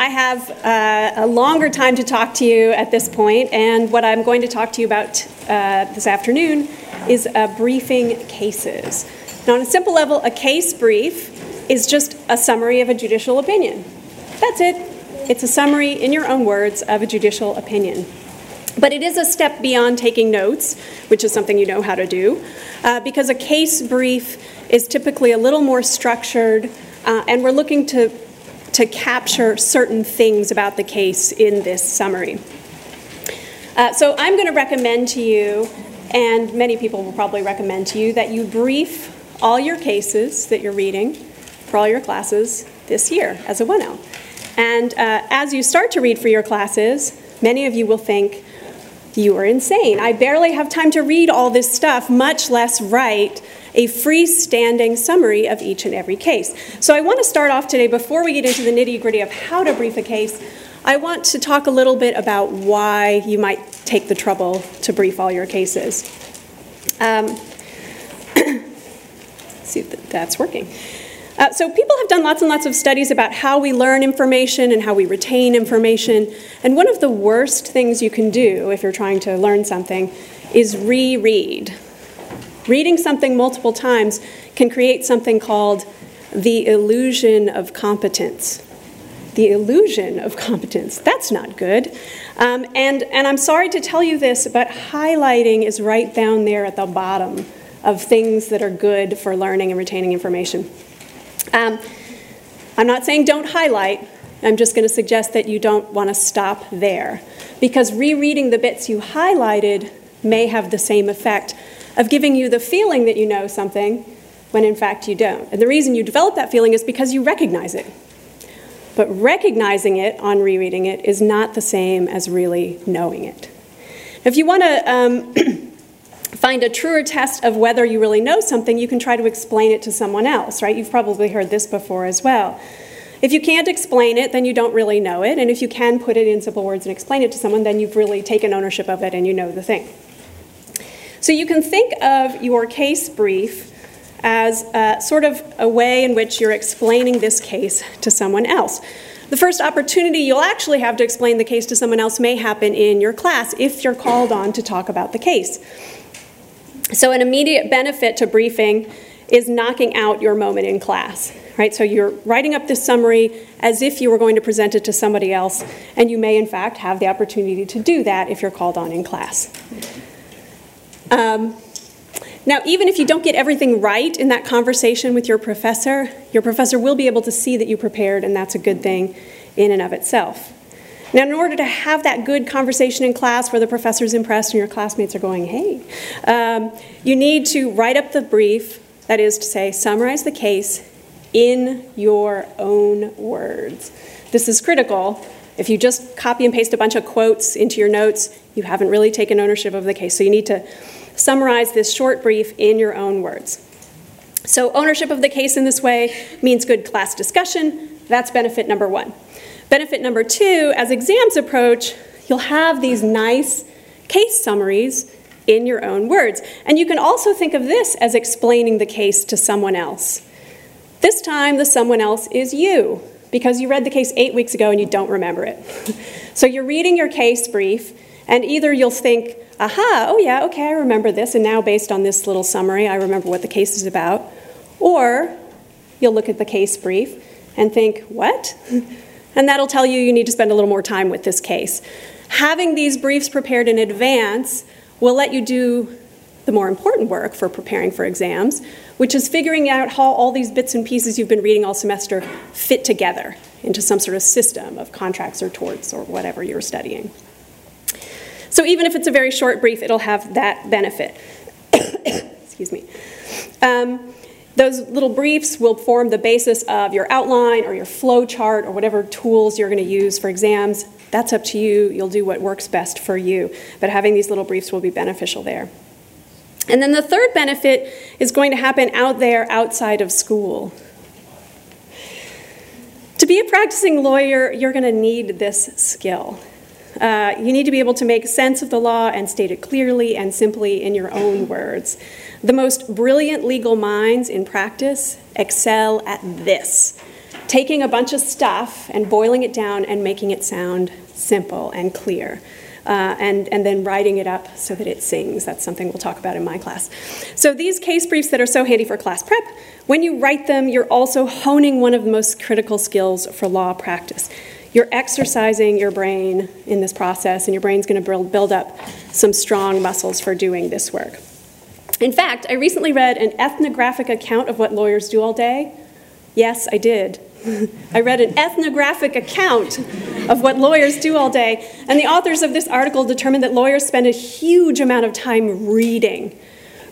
I have a longer time to talk to you at this point, and what I'm going to talk to you about this afternoon is briefing cases. Now, on a simple level, a case brief is just a summary of a judicial opinion. That's it. It's a summary, in your own words, of a judicial opinion. But it is a step beyond taking notes, which is something you know how to do, because a case brief is typically a little more structured, and we're looking to capture certain things about the case in this summary. So I'm going to recommend to you, and many people will probably recommend to you, that you brief all your cases that you're reading for all your classes this year as a 1L. And as you start to read for your classes, many of you will think, you are insane. I barely have time to read all this stuff, much less write a freestanding summary of each and every case. So I want to start off today, before we get into the nitty-gritty of how to brief a case, I want to talk a little bit about why you might take the trouble to brief all your cases. See if that's working. So people have done lots and lots of studies about how we learn information and how we retain information. And one of the worst things you can do if you're trying to learn something is reread. Reading something multiple times can create something called the illusion of competence. The illusion of competence. That's not good. And I'm sorry to tell you this, but highlighting is right down there at the bottom of things that are good for learning and retaining information. I'm not saying don't highlight. I'm just going to suggest that you don't want to stop there, because rereading the bits you highlighted may have the same effect of giving you the feeling that you know something when in fact you don't. And the reason you develop that feeling is because you recognize it. But recognizing it on rereading it is not the same as really knowing it. If you want to find a truer test of whether you really know something, you can try to explain it to someone else, right? You've probably heard this before as well. If you can't explain it, then you don't really know it. And if you can put it in simple words and explain it to someone, then you've really taken ownership of it and you know the thing. So you can think of your case brief as sort of a way in which you're explaining this case to someone else. The first opportunity you'll actually have to explain the case to someone else may happen in your class if you're called on to talk about the case. So an immediate benefit to briefing is knocking out your moment in class, right? So you're writing up this summary as if you were going to present it to somebody else, and you may, in fact, have the opportunity to do that if you're called on in class. Now, even if you don't get everything right in that conversation with your professor will be able to see that you prepared, and that's a good thing in and of itself. Now, in order to have that good conversation in class where the professor's impressed and your classmates are going, hey, you need to write up the brief, that is to say, summarize the case in your own words. This is critical. If you just copy and paste a bunch of quotes into your notes, you haven't really taken ownership of the case. So you need to summarize this short brief in your own words. So ownership of the case in this way means good class discussion. That's benefit number one. Benefit number two, as exams approach, you'll have these nice case summaries in your own words. And you can also think of this as explaining the case to someone else. This time, the someone else is you, because you read the case 8 weeks ago and you don't remember it. So you're reading your case brief, and either you'll think, aha, oh yeah, okay, I remember this, and now based on this little summary, I remember what the case is about. Or you'll look at the case brief and think, what? And that'll tell you you need to spend a little more time with this case. Having these briefs prepared in advance will let you do the more important work for preparing for exams, which is figuring out how all these bits and pieces you've been reading all semester fit together into some sort of system of contracts or torts or whatever you're studying. So even if it's a very short brief, it'll have that benefit. Excuse me. Those little briefs will form the basis of your outline or your flow chart or whatever tools you're going to use for exams. That's up to you. You'll do what works best for you. But having these little briefs will be beneficial there. And then the third benefit is going to happen out there outside of school. To be a practicing lawyer, you're going to need this skill. You need to be able to make sense of the law and state it clearly and simply in your own words. The most brilliant legal minds in practice excel at this, taking a bunch of stuff and boiling it down and making it sound simple and clear. And then writing it up so that it sings. That's something we'll talk about in my class. So these case briefs that are so handy for class prep, when you write them, you're also honing one of the most critical skills for law practice. You're exercising your brain in this process, and your brain's going to build up some strong muscles for doing this work. In fact, I recently read an ethnographic account of what lawyers do all day. Yes, I did. I read an ethnographic account of what lawyers do all day, and the authors of this article determined that lawyers spend a huge amount of time reading.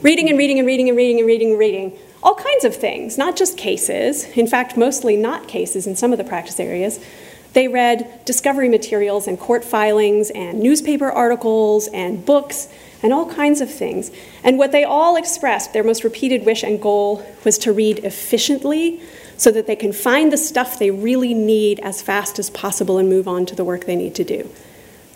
Reading. All kinds of things, not just cases. In fact, mostly not cases in some of the practice areas. They read discovery materials and court filings and newspaper articles and books and all kinds of things. And what they all expressed, their most repeated wish and goal, was to read efficiently, so that they can find the stuff they really need as fast as possible and move on to the work they need to do.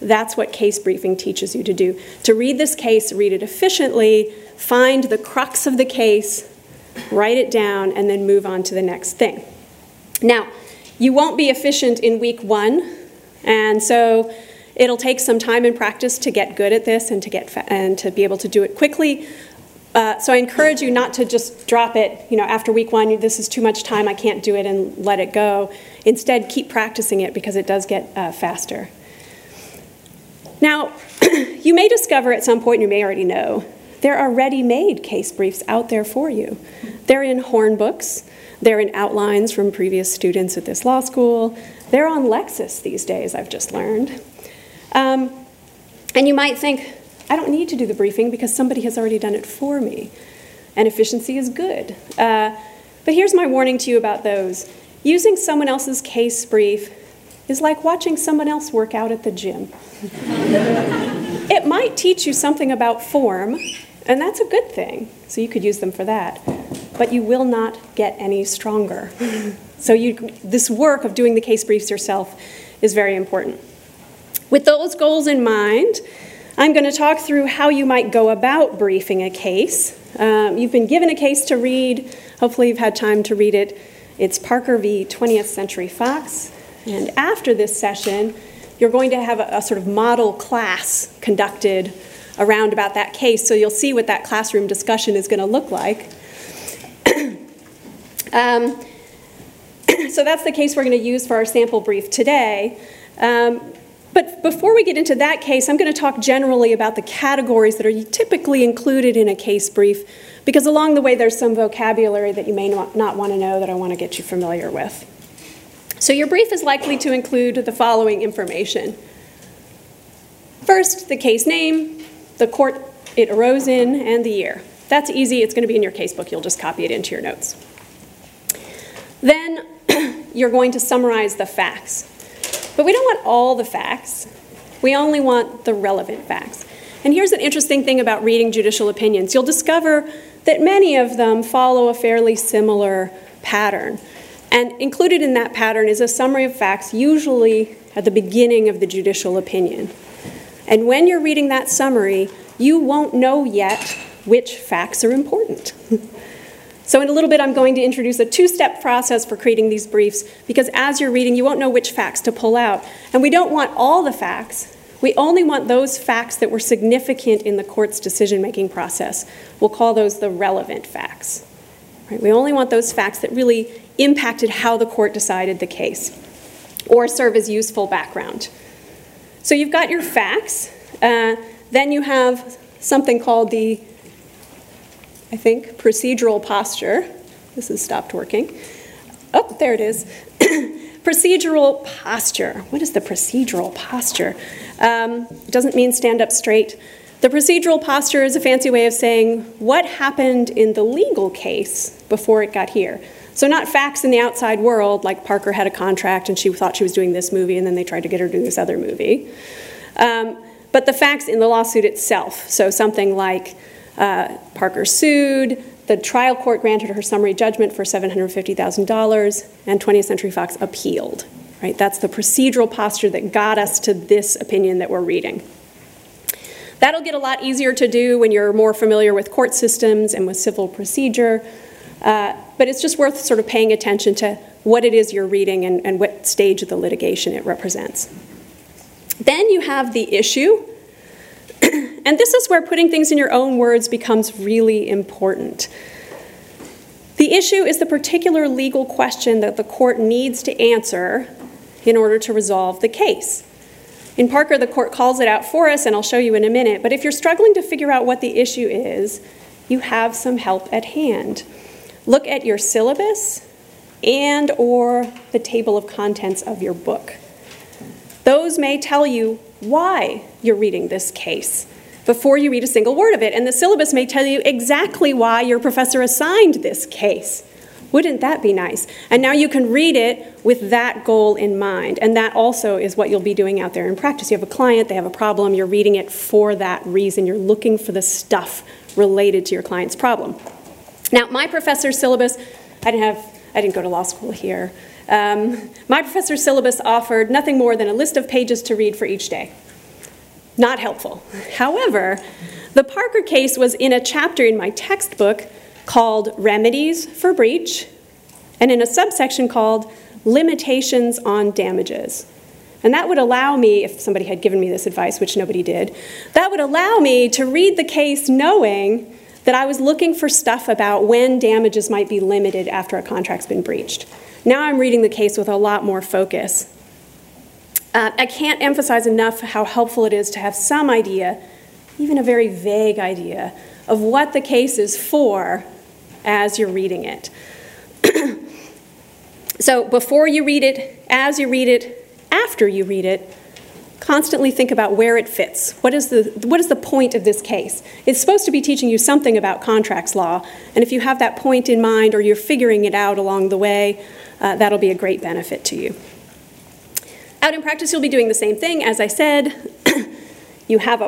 That's what case briefing teaches you to do. To read this case, read it efficiently, find the crux of the case, write it down, and then move on to the next thing. Now, you won't be efficient in week 1, and so it'll take some time and practice to get good at this and to be able to do it quickly. So I encourage you not to just drop it, after week 1, this is too much time, I can't do it, and let it go. Instead, keep practicing it, because it does get faster. Now, you may discover at some point, and you may already know, there are ready-made case briefs out there for you. They're in horn books. They're in outlines from previous students at this law school. They're on Lexis these days, I've just learned. And you might think, I don't need to do the briefing because somebody has already done it for me. And efficiency is good. But here's my warning to you about those. Using someone else's case brief is like watching someone else work out at the gym. It might teach you something about form, and that's a good thing. So you could use them for that. But you will not get any stronger. So this work of doing the case briefs yourself is very important. With those goals in mind, I'm going to talk through how you might go about briefing a case. You've been given a case to read. Hopefully you've had time to read it. It's Parker v. 20th Century Fox. And after this session, you're going to have a sort of model class conducted around about that case. So you'll see what that classroom discussion is going to look like. So that's the case we're going to use for our sample brief today. But before we get into that case, I'm going to talk generally about the categories that are typically included in a case brief, because along the way there's some vocabulary that you may not want to know that I want to get you familiar with. So your brief is likely to include the following information. First, the case name, the court it arose in, and the year. That's easy. It's going to be in your casebook. You'll just copy it into your notes. Then you're going to summarize the facts. But we don't want all the facts. We only want the relevant facts. And here's an interesting thing about reading judicial opinions. You'll discover that many of them follow a fairly similar pattern. And included in that pattern is a summary of facts, usually at the beginning of the judicial opinion. And when you're reading that summary, you won't know yet which facts are important. So in a little bit, I'm going to introduce a two-step process for creating these briefs, because as you're reading, you won't know which facts to pull out. And we don't want all the facts. We only want those facts that were significant in the court's decision-making process. We'll call those the relevant facts. Right? We only want those facts that really impacted how the court decided the case or serve as useful background. So you've got your facts. Then you have something called the procedural posture. This has stopped working. Oh, there it is. Procedural posture. What is the procedural posture? It doesn't mean stand up straight. The procedural posture is a fancy way of saying what happened in the legal case before it got here. So not facts in the outside world, like Parker had a contract and she thought she was doing this movie and then they tried to get her to do this other movie. But the facts in the lawsuit itself. So something like Parker sued, the trial court granted her summary judgment for $750,000, and 20th Century Fox appealed. Right? That's the procedural posture that got us to this opinion that we're reading. That'll get a lot easier to do when you're more familiar with court systems and with civil procedure, but it's just worth sort of paying attention to what it is you're reading and what stage of the litigation it represents. Then you have the issue. And this is where putting things in your own words becomes really important. The issue is the particular legal question that the court needs to answer in order to resolve the case. In Parker, the court calls it out for us, and I'll show you in a minute. But if you're struggling to figure out what the issue is, you have some help at hand. Look at your syllabus and or the table of contents of your book. Those may tell you why you're reading this case before you read a single word of it. And the syllabus may tell you exactly why your professor assigned this case. Wouldn't that be nice? And now you can read it with that goal in mind. And that also is what you'll be doing out there in practice. You have a client, they have a problem, you're reading it for that reason. You're looking for the stuff related to your client's problem. Now, my professor's syllabus, I didn't go to law school here. My professor's syllabus offered nothing more than a list of pages to read for each day. Not helpful. However, the Parker case was in a chapter in my textbook called Remedies for Breach, and in a subsection called Limitations on Damages. And that would allow me, if somebody had given me this advice, which nobody did, that would allow me to read the case knowing that I was looking for stuff about when damages might be limited after a contract's been breached. Now I'm reading the case with a lot more focus. I can't emphasize enough how helpful it is to have some idea, even a very vague idea, of what the case is for as you're reading it. So before you read it, as you read it, after you read it, constantly think about where it fits. What is the point of this case? It's supposed to be teaching you something about contracts law, and if you have that point in mind or you're figuring it out along the way, that'll be a great benefit to you. Out in practice, you'll be doing the same thing. As I said, you have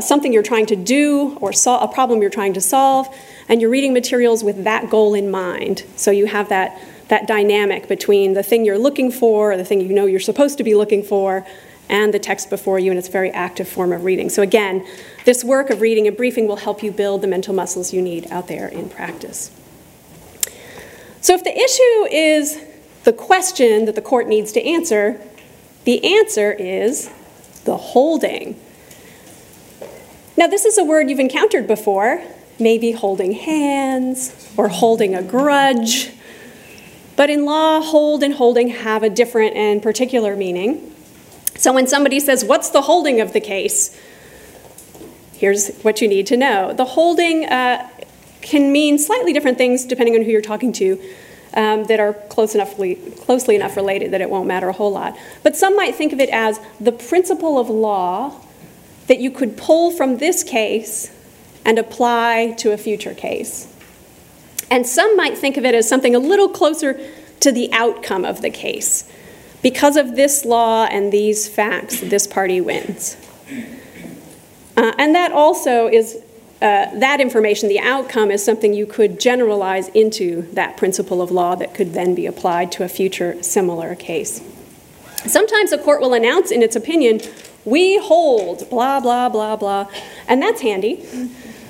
something you're trying to do or a problem you're trying to solve, and you're reading materials with that goal in mind. So you have that dynamic between the thing you're looking for, or the thing you know you're supposed to be looking for, and the text before you, and it's a very active form of reading. So again, this work of reading and briefing will help you build the mental muscles you need out there in practice. So if the issue is the question that the court needs to answer, the answer is the holding. Now, this is a word you've encountered before, maybe holding hands or holding a grudge. But in law, hold and holding have a different and particular meaning. So when somebody says, what's the holding of the case? Here's what you need to know. The holding can mean slightly different things depending on who you're talking to, that are closely enough related that it won't matter a whole lot. But some might think of it as the principle of law that you could pull from this case and apply to a future case. And some might think of it as something a little closer to the outcome of the case. Because of this law and these facts, this party wins. And that also is, that information, the outcome, is something you could generalize into that principle of law that could then be applied to a future similar case. Sometimes a court will announce in its opinion, we hold blah, blah, blah, blah. And that's handy.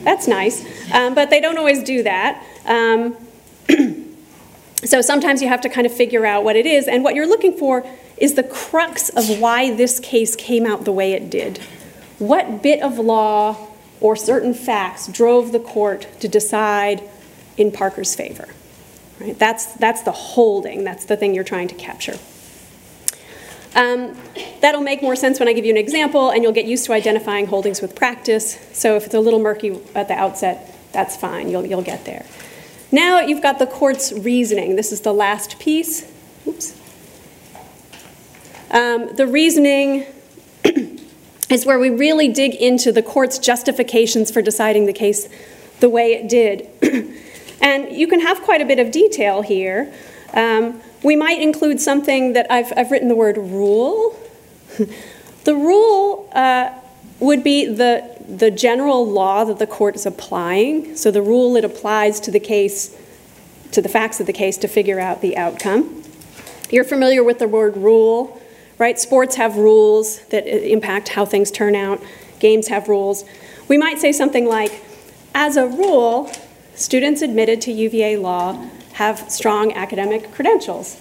That's nice. But they don't always do that. So sometimes you have to kind of figure out what it is, and what you're looking for is the crux of why this case came out the way it did. What bit of law or certain facts drove the court to decide in Parker's favor? Right? That's the holding. That's the thing you're trying to capture. That'll make more sense when I give you an example, and you'll get used to identifying holdings with practice. So if it's a little murky at the outset, that's fine. You'll get there. Now you've got the court's reasoning. This is the last piece. Oops. The reasoning is where we really dig into the court's justifications for deciding the case the way it did. And you can have quite a bit of detail here. We might include something that I've written the word rule. The rule would be the general law that the court is applying, so the rule it applies to the case, to the facts of the case, to figure out the outcome. You're familiar with the word rule, right? Sports have rules that impact how things turn out. Games have rules. We might say something like, as a rule, students admitted to UVA Law have strong academic credentials.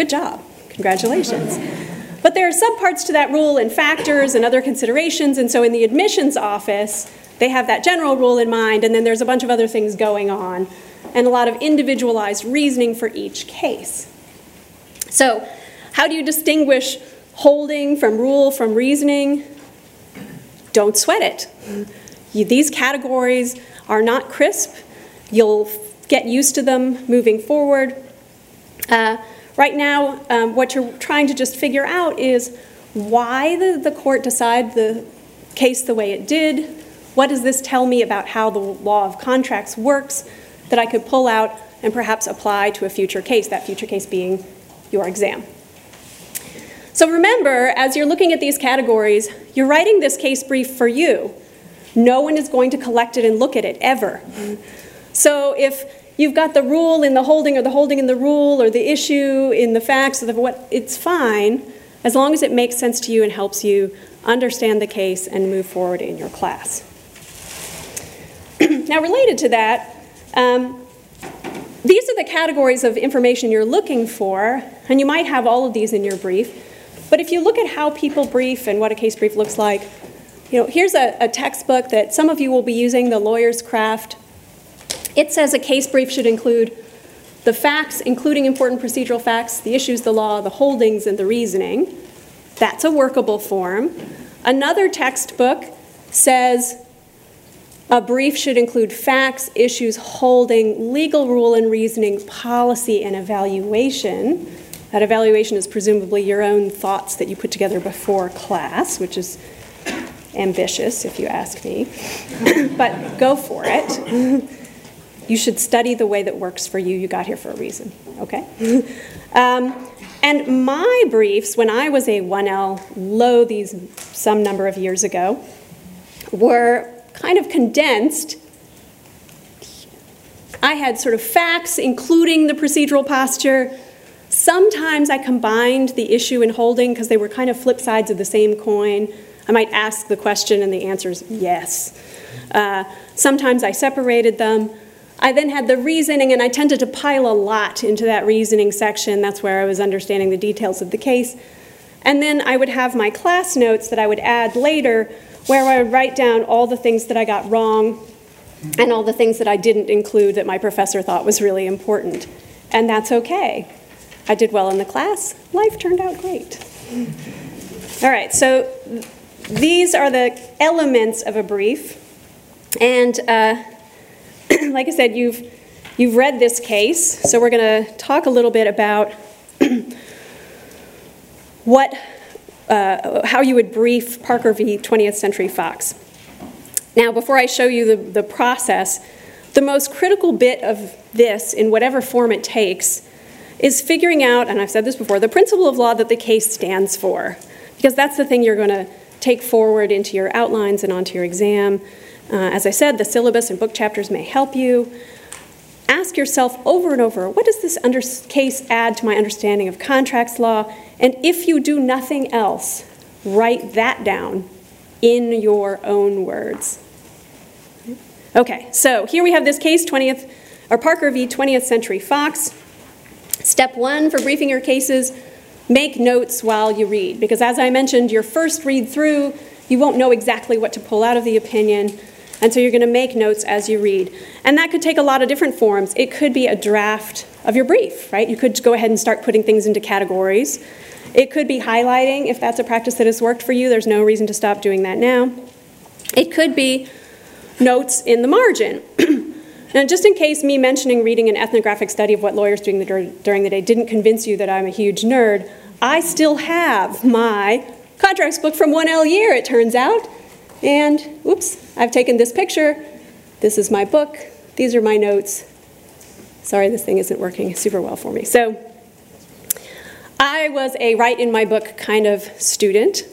Good job. Congratulations. But there are subparts to that rule and factors and other considerations, and so in the admissions office, they have that general rule in mind, and then there's a bunch of other things going on and a lot of individualized reasoning for each case. So how do you distinguish holding from rule from reasoning? Don't sweat it. These categories are not crisp. You'll get used to them moving forward. Right now, what you're trying to just figure out is why the court decided the case the way it did. What does this tell me about how the law of contracts works that I could pull out and perhaps apply to a future case, that future case being your exam? So remember, as you're looking at these categories, you're writing this case brief for you. No one is going to collect it and look at it, ever. So if you've got the rule in the holding or the holding in the rule or the issue in the facts, or the what, it's fine as long as it makes sense to you and helps you understand the case and move forward in your class. Now, related to that, these are the categories of information you're looking for, and you might have all of these in your brief, but if you look at how people brief and what a case brief looks like, you know, here's a textbook that some of you will be using, The Lawyer's Craft. It says a case brief should include the facts, including important procedural facts, the issues, the law, the holdings, and the reasoning. That's a workable form. Another textbook says a brief should include facts, issues, holding, legal rule and reasoning, policy, and evaluation. That evaluation is presumably your own thoughts that you put together before class, which is ambitious, if you ask me. But go for it. You should study the way that works for you. You got here for a reason, okay? And my briefs, when I was a 1L low these some number of years ago, were kind of condensed. I had sort of facts, including the procedural posture. Sometimes I combined the issue and holding because they were kind of flip sides of the same coin. I might ask the question and the answer is yes. Sometimes I separated them. I then had the reasoning, and I tended to pile a lot into that reasoning section. That's where I was understanding the details of the case. And then I would have my class notes that I would add later, where I would write down all the things that I got wrong and all the things that I didn't include that my professor thought was really important. And that's okay. I did well in the class. Life turned out great. All right, so these are the elements of a brief. And like I said, you've read this case, so we're going to talk a little bit about how you would brief Parker v. 20th Century Fox. Now, before I show you the process, the most critical bit of this, in whatever form it takes, is figuring out, and I've said this before, the principle of law that the case stands for, because that's the thing you're going to take forward into your outlines and onto your exam. As I said, the syllabus and book chapters may help you. Ask yourself over and over, what does this case add to my understanding of contracts law? And if you do nothing else, write that down in your own words. Okay, so here we have this case, Parker v. 20th Century Fox. Step one for briefing your cases, make notes while you read. Because as I mentioned, your first read through, you won't know exactly what to pull out of the opinion. And so you're going to make notes as you read. And that could take a lot of different forms. It could be a draft of your brief, right? You could go ahead and start putting things into categories. It could be highlighting, if that's a practice that has worked for you. There's no reason to stop doing that now. It could be notes in the margin. Now, just in case me mentioning reading an ethnographic study of what lawyers do during the day didn't convince you that I'm a huge nerd, I still have my contracts book from 1L year, it turns out. And, oops, I've taken this picture. This is my book. These are my notes. Sorry, this thing isn't working super well for me. So I was a write-in-my-book kind of student.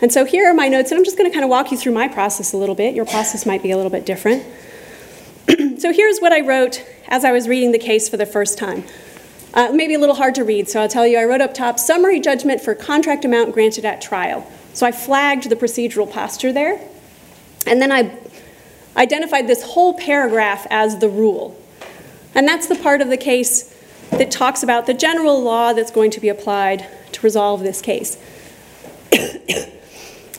And so here are my notes, and I'm just going to kind of walk you through my process a little bit. Your process might be a little bit different. So here's what I wrote as I was reading the case for the first time. Maybe a little hard to read, so I'll tell you. I wrote up top, summary judgment for contract amount granted at trial. So I flagged the procedural posture there. And then I identified this whole paragraph as the rule. And that's the part of the case that talks about the general law that's going to be applied to resolve this case.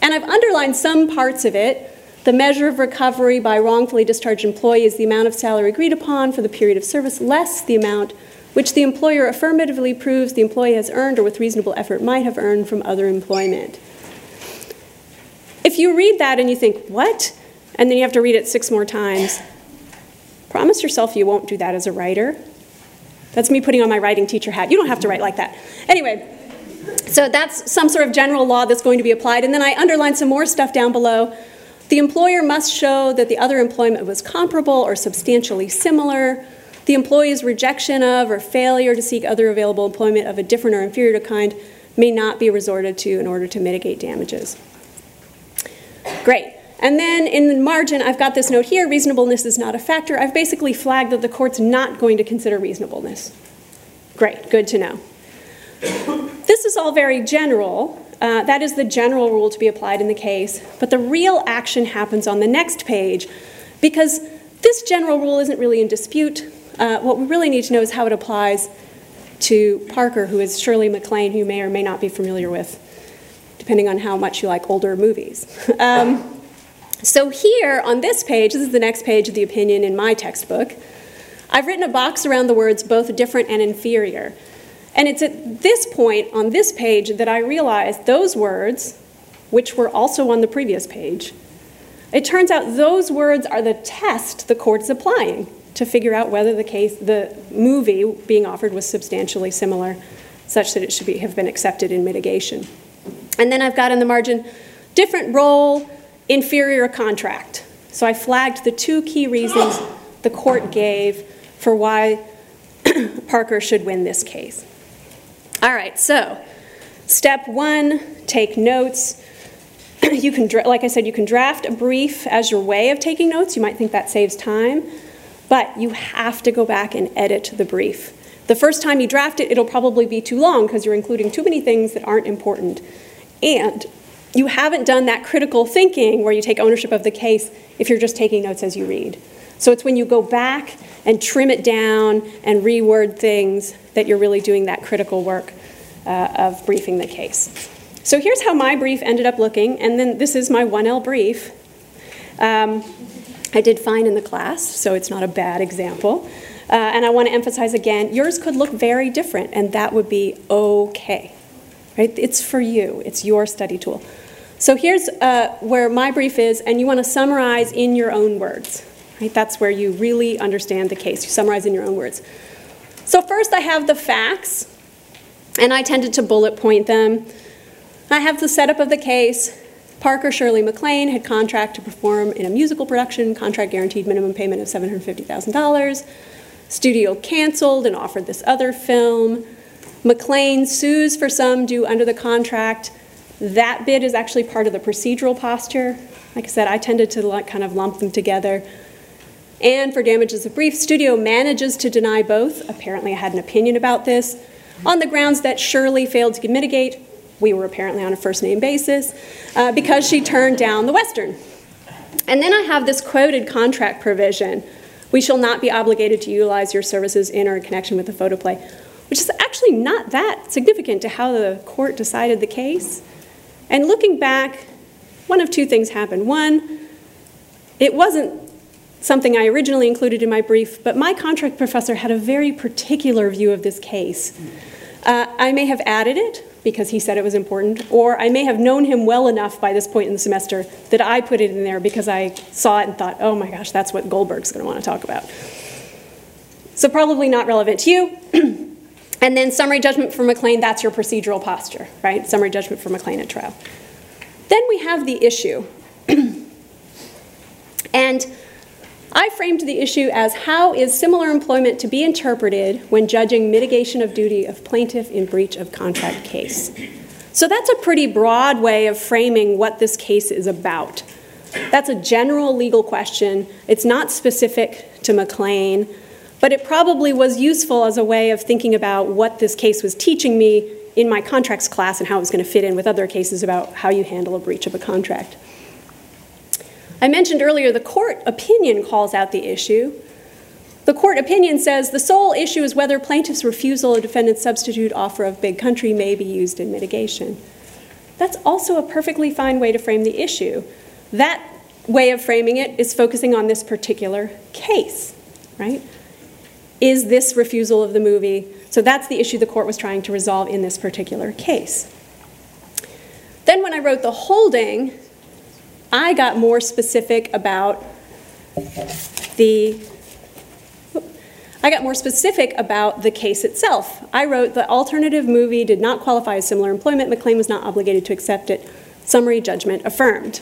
And I've underlined some parts of it. The measure of recovery by wrongfully discharged employee is the amount of salary agreed upon for the period of service less the amount which the employer affirmatively proves the employee has earned or with reasonable effort might have earned from other employment. If you read that and you think, what? And then you have to read it 6 more times. Promise yourself you won't do that as a writer. That's me putting on my writing teacher hat. You don't have to write like that. Anyway, so that's some sort of general law that's going to be applied. And then I underlined some more stuff down below. The employer must show that the other employment was comparable or substantially similar. The employee's rejection of or failure to seek other available employment of a different or inferior kind may not be resorted to in order to mitigate damages. Great. And then in the margin, I've got this note here, reasonableness is not a factor. I've basically flagged that the court's not going to consider reasonableness. Great, good to know. This is all very general. That is the general rule to be applied in the case, but the real action happens on the next page because this general rule isn't really in dispute. What we really need to know is how it applies to Parker, who is Shirley MacLaine, who you may or may not be familiar with, depending on how much you like older movies. So here on this page, this is the next page of the opinion in my textbook, I've written a box around the words both different and inferior. And it's at this point on this page that I realized those words, which were also on the previous page, it turns out those words are the test the court's applying to figure out whether the case, the movie being offered was substantially similar, such that it should be, have been accepted in mitigation. And then I've got in the margin, different role, inferior contract. So I flagged the 2 key reasons the court gave for why Parker should win this case. All right, so step 1, take notes. You can, like I said, you can draft a brief as your way of taking notes. You might think that saves time, but you have to go back and edit the brief. The first time you draft it, it'll probably be too long because you're including too many things that aren't important. And you haven't done that critical thinking where you take ownership of the case if you're just taking notes as you read. So it's when you go back and trim it down and reword things that you're really doing that critical work of briefing the case. So here's how my brief ended up looking, and then this is my 1L brief. I did fine in the class, so it's not a bad example. And I want to emphasize again, yours could look very different, and that would be okay. Right? It's for you. It's your study tool. So here's where my brief is, and you want to summarize in your own words. Right? That's where you really understand the case. You summarize in your own words. So first I have the facts, and I tended to bullet point them. I have the setup of the case. Parker Shirley MacLaine had contract to perform in a musical production, contract guaranteed minimum payment of $750,000. Studio canceled and offered this other film. MacLaine sues for sum due under the contract. That bid is actually part of the procedural posture. Like I said, I tended to like, kind of lump them together. And for damages of brief, studio manages to deny both. Apparently I had an opinion about this. On the grounds that Shirley failed to mitigate, we were apparently on a first name basis, because she turned down the Western. And then I have this quoted contract provision. We shall not be obligated to utilize your services in or in connection with the photoplay, which is actually not that significant to how the court decided the case. And looking back, one of 2 things happened. One, it wasn't something I originally included in my brief, but my contract professor had a very particular view of this case. I may have added it because he said it was important, or I may have known him well enough by this point in the semester that I put it in there because I saw it and thought, oh my gosh, that's what Goldberg's going to want to talk about. So probably not relevant to you. And then summary judgment for MacLaine, that's your procedural posture, right? Summary judgment for MacLaine at trial. Then we have the issue. And I framed the issue as how is similar employment to be interpreted when judging mitigation of duty of plaintiff in breach of contract case. So that's a pretty broad way of framing what this case is about. That's a general legal question. It's not specific to MacLaine, but it probably was useful as a way of thinking about what this case was teaching me in my contracts class and how it was going to fit in with other cases about how you handle a breach of a contract. I mentioned earlier the court opinion calls out the issue. The court opinion says the sole issue is whether plaintiff's refusal or defendant's substitute offer of Big Country may be used in mitigation. That's also a perfectly fine way to frame the issue. That way of framing it is focusing on this particular case, right? Is this refusal of the movie? So that's the issue the court was trying to resolve in this particular case. Then when I wrote the holding, I got more specific about the case itself. I wrote the alternative movie did not qualify as similar employment. MacLaine was not obligated to accept it. Summary judgment affirmed.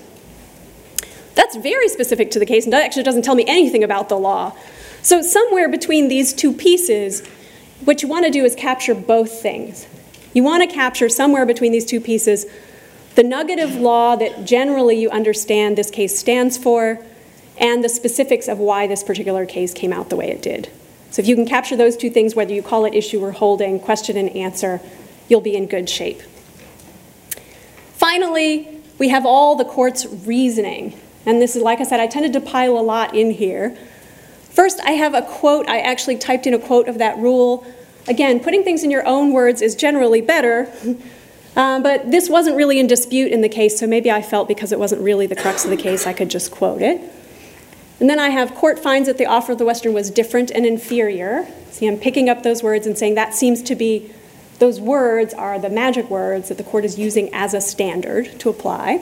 That's very specific to the case, and that actually doesn't tell me anything about the law. So somewhere between these two pieces, what you want to do is capture both things. You want to capture somewhere between these two pieces the nugget of law that generally you understand this case stands for and the specifics of why this particular case came out the way it did. So if you can capture those two things, whether you call it issue or holding, question and answer, you'll be in good shape. Finally, we have all the court's reasoning. And this is, like I said, I tended to pile a lot in here. First, I have a quote. I actually typed in a quote of that rule. Again, putting things in your own words is generally better, but this wasn't really in dispute in the case, so maybe I felt because it wasn't really the crux of the case, I could just quote it. And then I have, court finds that the offer of the Western was different and inferior. See, I'm picking up those words and saying that seems to be, those words are the magic words that the court is using as a standard to apply.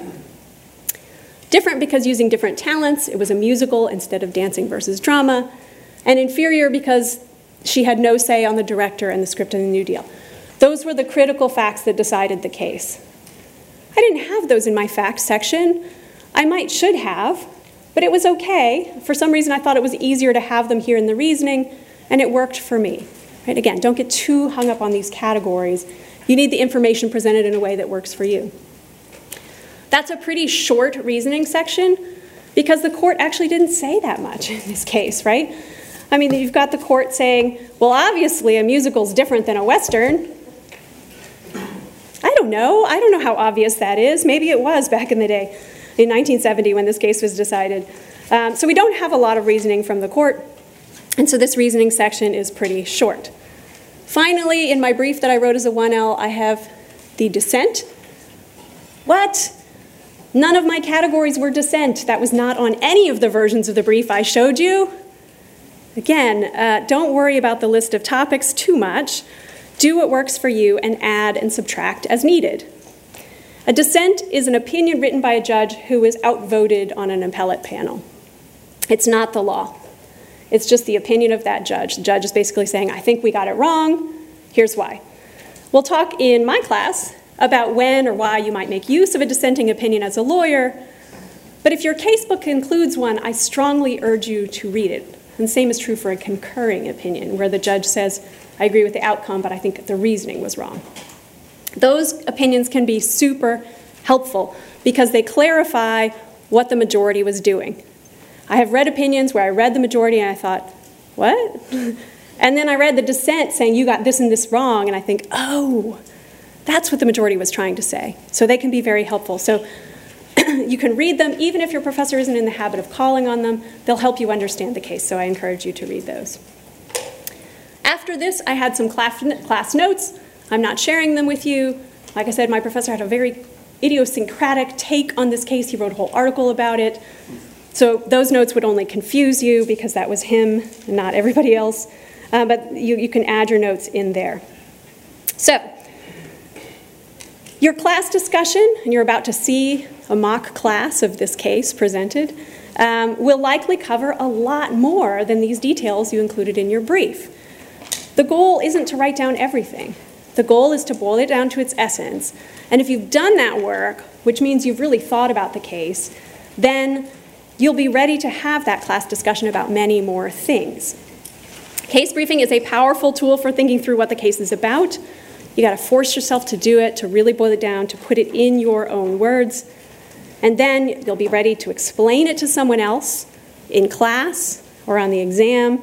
Different because using different talents, it was a musical instead of dancing versus drama, and inferior because she had no say on the director and the script and the New Deal. Those were the critical facts that decided the case. I didn't have those in my fact section. I should have, but it was okay. For some reason, I thought it was easier to have them here in the reasoning, and it worked for me. Right? Again, don't get too hung up on these categories. You need the information presented in a way that works for you. That's a pretty short reasoning section because the court actually didn't say that much in this case, right? I mean, you've got the court saying, well, obviously a musical's different than a Western. I don't know how obvious that is. Maybe it was back in the day, in 1970 when this case was decided. So we don't have a lot of reasoning from the court, and so this reasoning section is pretty short. Finally, in my brief that I wrote as a 1L, I have the dissent. What? None of my categories were dissent. That was not on any of the versions of the brief I showed you. Again, don't worry about the list of topics too much. Do what works for you and add and subtract as needed. A dissent is an opinion written by a judge who is outvoted on an appellate panel. It's not the law. It's just the opinion of that judge. The judge is basically saying, I think we got it wrong. Here's why. We'll talk in my class about when or why you might make use of a dissenting opinion as a lawyer. But if your casebook includes one, I strongly urge you to read it. And the same is true for a concurring opinion, where the judge says, I agree with the outcome, but I think the reasoning was wrong. Those opinions can be super helpful because they clarify what the majority was doing. I have read opinions where I read the majority and I thought, what? And then I read the dissent saying, you got this and this wrong, and I think, oh, that's what the majority was trying to say. So they can be very helpful. So you can read them. Even if your professor isn't in the habit of calling on them, they'll help you understand the case. So I encourage you to read those. After this, I had some class notes. I'm not sharing them with you. Like I said, my professor had a very idiosyncratic take on this case. He wrote a whole article about it. So those notes would only confuse you because that was him and not everybody else. But you can add your notes in there. So your class discussion, and you're about to see a mock class of this case presented, will likely cover a lot more than these details you included in your brief. The goal isn't to write down everything. The goal is to boil it down to its essence. And if you've done that work, which means you've really thought about the case, then you'll be ready to have that class discussion about many more things. Case briefing is a powerful tool for thinking through what the case is about. You got to force yourself to do it, to really boil it down, to put it in your own words. And then you'll be ready to explain it to someone else in class or on the exam.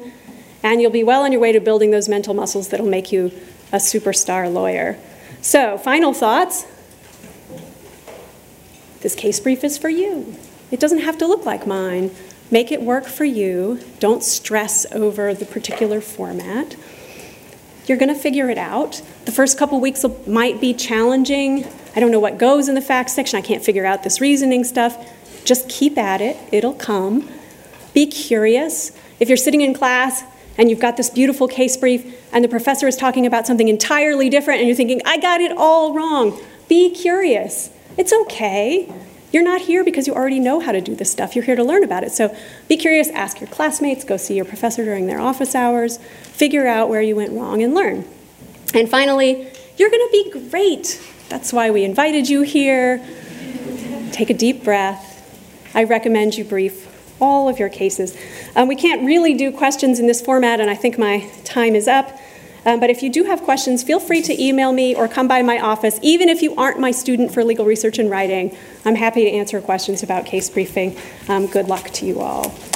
And you'll be well on your way to building those mental muscles that'll make you a superstar lawyer. So, final thoughts. This case brief is for you. It doesn't have to look like mine. Make it work for you. Don't stress over the particular format. You're going to figure it out. The first couple weeks might be challenging. I don't know what goes in the facts section. I can't figure out this reasoning stuff. Just keep at it. It'll come. Be curious. If you're sitting in class and you've got this beautiful case brief and the professor is talking about something entirely different and you're thinking, I got it all wrong, be curious. It's okay. You're not here because you already know how to do this stuff. You're here to learn about it. So be curious, ask your classmates, go see your professor during their office hours, figure out where you went wrong and learn. And finally, you're going to be great. That's why we invited you here. Take a deep breath. I recommend you brief all of your cases. We can't really do questions in this format, and I think my time is up. But if you do have questions, feel free to email me or come by my office. Even if you aren't my student for legal research and writing, I'm happy to answer questions about case briefing. Good luck to you all.